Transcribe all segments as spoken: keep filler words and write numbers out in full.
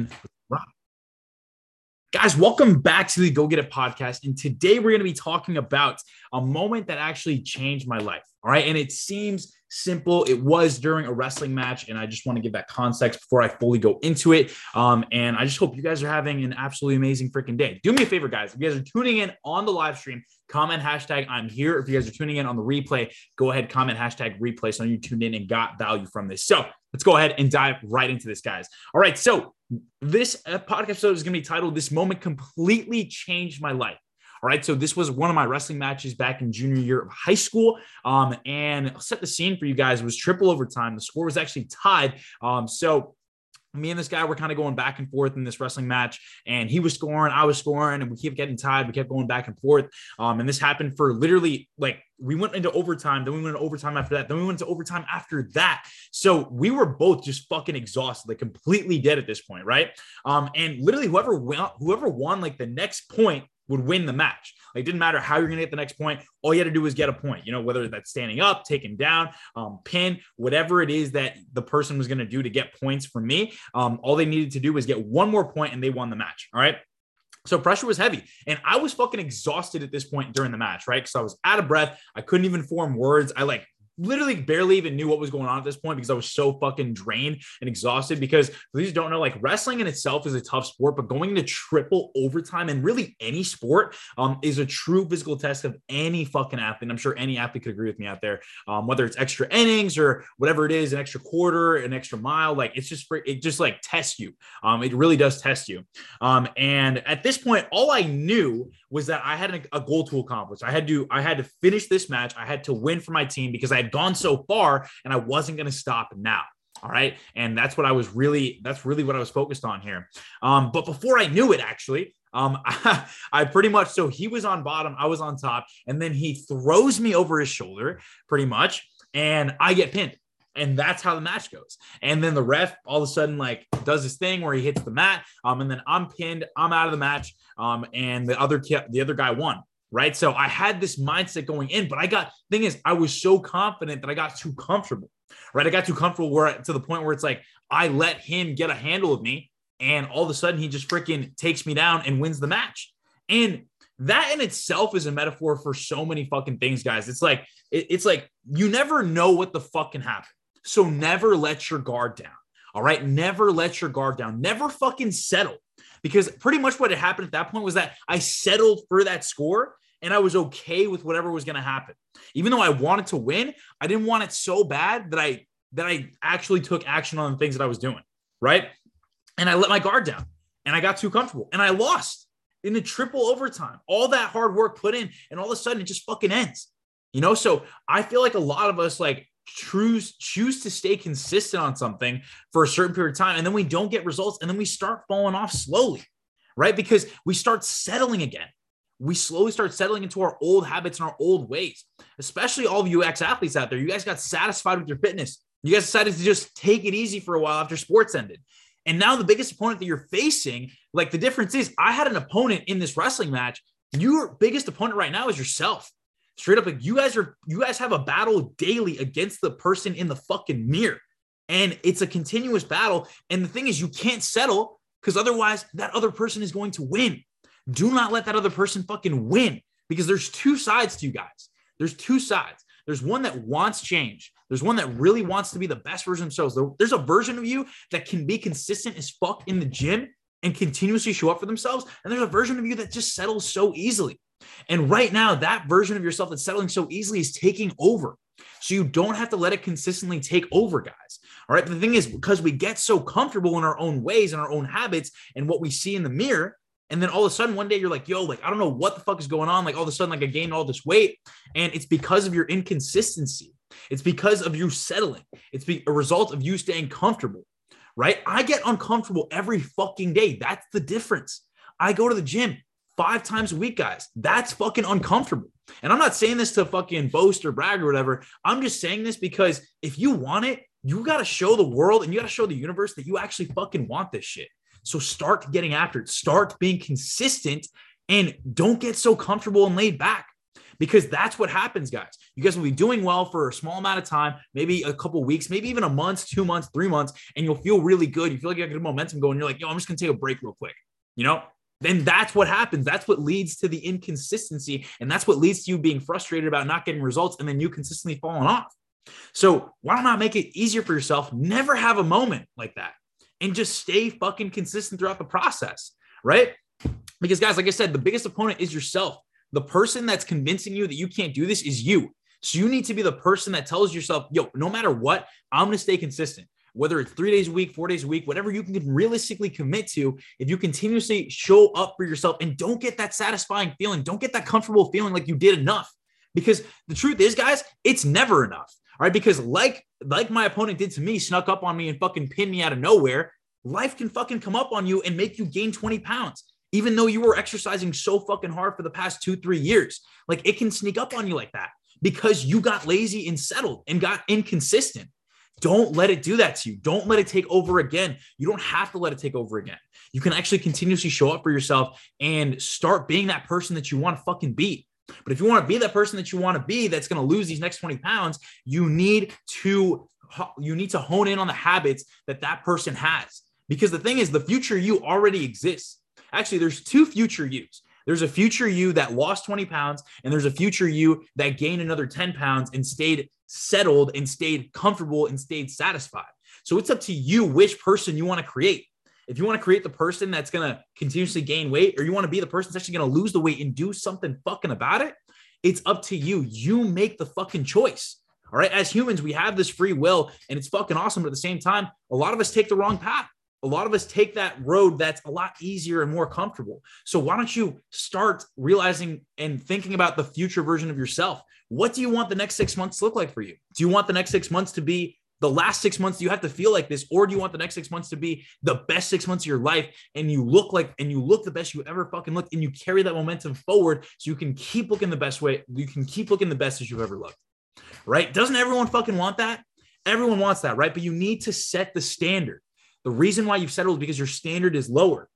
And guys, welcome back to the Go Get It podcast. And today we're going to be talking about a moment that actually changed my life. All right. And it seems simple. It was during a wrestling match. And I just want to give that context before I fully go into it. Um, and I just hope you guys are having an absolutely amazing freaking day. Do me a favor, guys. If you guys are tuning in on the live stream, comment hashtag I'm here. If you guys are tuning in on the replay, go ahead, comment hashtag replay. So you tuned in and got value from this. So let's go ahead and dive right into this, guys. All right. So this podcast episode is going to be titled "This Moment Completely Changed My Life." All right. So this was one of my wrestling matches back in junior year of high school. Um, and I'll set the scene for you guys. It was triple overtime. The score was actually tied. Um, so me and this guy were kind of going back and forth in this wrestling match, and he was scoring, I was scoring, and we kept getting tied. We kept going back and forth. Um, and this happened for literally like, we went into overtime, then we went to overtime after that, then we went to overtime after that. So we were both just fucking exhausted, like completely dead at this point, right? Um, and literally whoever won, whoever won like the next point would win the match. Like, it didn't matter how you're going to get the next point. All you had to do was get a point, you know, whether that's standing up, taking down, um, pin, whatever it is that the person was going to do to get points from me. Um, all they needed to do was get one more point and they won the match. All right. So pressure was heavy, and I was fucking exhausted at this point during the match, right? Because I was out of breath. I couldn't even form words. I like literally barely even knew what was going on at this point because I was so fucking drained and exhausted. Because for those who don't know, like, wrestling in itself is a tough sport, but going into triple overtime and really any sport um, is a true physical test of any fucking athlete. And I'm sure any athlete could agree with me out there, um, whether it's extra innings or whatever it is, an extra quarter, an extra mile, like it's just, it just like tests you. Um, it really does test you. Um, and at this point, all I knew was that I had a, a goal to accomplish. I had to, I had to finish this match. I had to win for my team because I had gone so far and I wasn't going to stop now. All right. And that's what I was really, that's really what I was focused on here. Um, but before I knew it, actually, um, I, I pretty much, so he was on bottom, I was on top, and then he throws me over his shoulder pretty much. And I get pinned, and that's how the match goes. And then the ref all of a sudden like does this thing where he hits the mat. Um, and then I'm pinned, I'm out of the match. Um, and the other, the other guy won. Right. So I had this mindset going in, but I got, thing is, I was so confident that I got too comfortable, right? I got too comfortable where to the point where it's like, I let him get a handle of me, and all of a sudden he just freaking takes me down and wins the match. And that in itself is a metaphor for so many fucking things, guys. It's like, it, it's like, you never know what the fuck can happen. So never let your guard down. All right. Never let your guard down. Never fucking settle, because pretty much what had happened at that point was that I settled for that score. And I was okay with whatever was going to happen. Even though I wanted to win, I didn't want it so bad that I that I actually took action on the things that I was doing, right? And I let my guard down, and I got too comfortable, and I lost in the triple overtime. All that hard work put in, and all of a sudden it just fucking ends, you know? So I feel like a lot of us like choose, choose to stay consistent on something for a certain period of time, and then we don't get results, and then we start falling off slowly, right? Because we start settling again. We slowly start settling into our old habits and our old ways, especially all of you ex-athletes out there. You guys got satisfied with your fitness. You guys decided to just take it easy for a while after sports ended. And now the biggest opponent that you're facing, like the difference is I had an opponent in this wrestling match. Your biggest opponent right now is yourself. Straight up, like you guys are, you guys have a battle daily against the person in the fucking mirror. And it's a continuous battle. And the thing is, you can't settle because otherwise that other person is going to win. Do not let that other person fucking win, because there's two sides to you guys. There's two sides. There's one that wants change. There's one that really wants to be the best version of themselves. There's a version of you that can be consistent as fuck in the gym and continuously show up for themselves. And there's a version of you that just settles so easily. And right now, that version of yourself that's settling so easily is taking over. So you don't have to let it consistently take over, guys. All right. But the thing is, because we get so comfortable in our own ways and our own habits and what we see in the mirror, and then all of a sudden one day you're like, yo, like, I don't know what the fuck is going on. Like all of a sudden, like I gained all this weight, and it's because of your inconsistency. It's because of you settling. It's be- a result of you staying comfortable, right? I get uncomfortable every fucking day. That's the difference. I go to the gym five times a week, guys. That's fucking uncomfortable. And I'm not saying this to fucking boast or brag or whatever. I'm just saying this because if you want it, you got to show the world and you got to show the universe that you actually fucking want this shit. So start getting after it, start being consistent, and don't get so comfortable and laid back, because that's what happens, guys. You guys will be doing well for a small amount of time, maybe a couple weeks, maybe even a month, two months, three months, and you'll feel really good. You feel like you have good momentum going. You're like, yo, I'm just going to take a break real quick, you know? Then that's what happens. That's what leads to the inconsistency. And that's what leads to you being frustrated about not getting results and then you consistently falling off. So why not make it easier for yourself? Never have a moment like that and just stay fucking consistent throughout the process, right? Because guys, like I said, the biggest opponent is yourself. The person that's convincing you that you can't do this is you. So you need to be the person that tells yourself, yo, no matter what, I'm going to stay consistent. Whether it's three days a week, four days a week, whatever you can realistically commit to, if you continuously show up for yourself and don't get that satisfying feeling, don't get that comfortable feeling like you did enough. Because the truth is, guys, it's never enough. All right. Because like, like my opponent did to me, snuck up on me and fucking pinned me out of nowhere. Life can fucking come up on you and make you gain twenty pounds, even though you were exercising so fucking hard for the past two, three years. Like it can sneak up on you like that because you got lazy and settled and got inconsistent. Don't let it do that to you. Don't let it take over again. You don't have to let it take over again. You can actually continuously show up for yourself and start being that person that you want to fucking be. But if you want to be that person that you want to be, that's going to lose these next twenty pounds, you need to, you need to hone in on the habits that that person has. Because the thing is, the future you already exists. Actually, there's two future yous. There's a future you that lost twenty pounds, and there's a future you that gained another ten pounds and stayed settled and stayed comfortable and stayed satisfied. So it's up to you which person you want to create. If you want to create the person that's going to continuously gain weight, or you want to be the person that's actually going to lose the weight and do something fucking about it, it's up to you. You make the fucking choice. All right. As humans, we have this free will and it's fucking awesome. But at the same time, a lot of us take the wrong path. A lot of us take that road that's a lot easier and more comfortable. So why don't you start realizing and thinking about the future version of yourself? What do you want the next six months to look like for you? Do you want the next six months to be the last six months you have to feel like this? Or do you want the next six months to be the best six months of your life and you look like, and you look the best you ever fucking looked and you carry that momentum forward so you can keep looking the best way, you can keep looking the best as you've ever looked, right? Doesn't everyone fucking want that? Everyone wants that, right? But you need to set the standard. The reason why you've settled is because your standard is lower.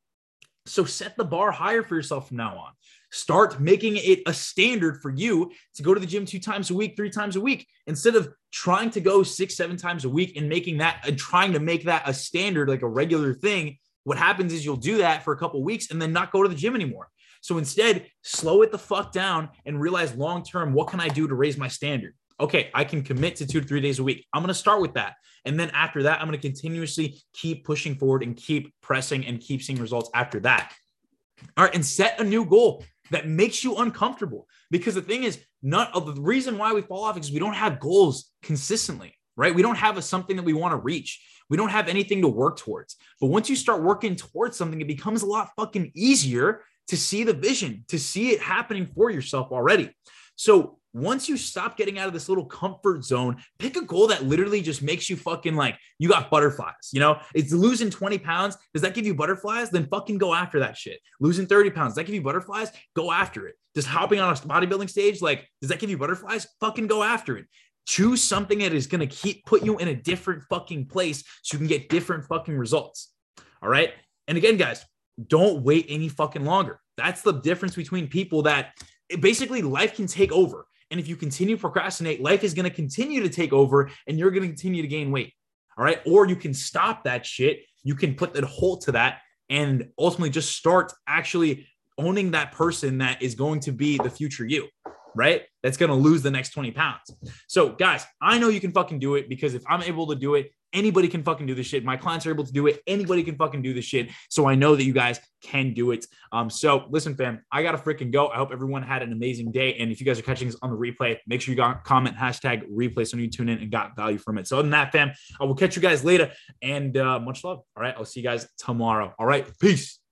So set the bar higher for yourself from now on. Start making it a standard for you to go to the gym two times a week, three times a week, instead of trying to go six, seven times a week and making that and trying to make that a standard, like a regular thing. What happens is you'll do that for a couple of weeks and then not go to the gym anymore. So instead, slow it the fuck down and realize long-term, what can I do to raise my standard? Okay, I can commit to two to three days a week. I'm going to start with that. And then after that, I'm going to continuously keep pushing forward and keep pressing and keep seeing results after that. All right. And set a new goal that makes you uncomfortable, because the thing is, not the reason why we fall off is we don't have goals consistently, right? We don't have a, something that we want to reach. We don't have anything to work towards. But once you start working towards something, it becomes a lot fucking easier to see the vision, to see it happening for yourself already. So once you stop getting out of this little comfort zone, pick a goal that literally just makes you fucking like you got butterflies, you know, it's losing twenty pounds. Does that give you butterflies? Then fucking go after that shit. Losing thirty pounds. Does that give you butterflies? Go after it. Just hopping on a bodybuilding stage. Like, does that give you butterflies? Fucking go after it. Choose something that is going to keep put you in a different fucking place so you can get different fucking results. All right. And again, guys, don't wait any fucking longer. That's the difference between people that it basically life can take over. And if you continue to procrastinate, life is going to continue to take over and you're going to continue to gain weight. All right. Or you can stop that shit. You can put the halt to that and ultimately just start actually owning that person that is going to be the future you, right? That's going to lose the next twenty pounds. So guys, I know you can fucking do it, because if I'm able to do it, anybody can fucking do this shit. My clients are able to do it. Anybody can fucking do this shit. So I know that you guys can do it. Um, so listen, fam, I got to freaking go. I hope everyone had an amazing day. And if you guys are catching this on the replay, make sure you got, comment hashtag replay so you tune in and got value from it. So other than that, fam, I will catch you guys later, and uh, much love. All right. I'll see you guys tomorrow. All right. Peace.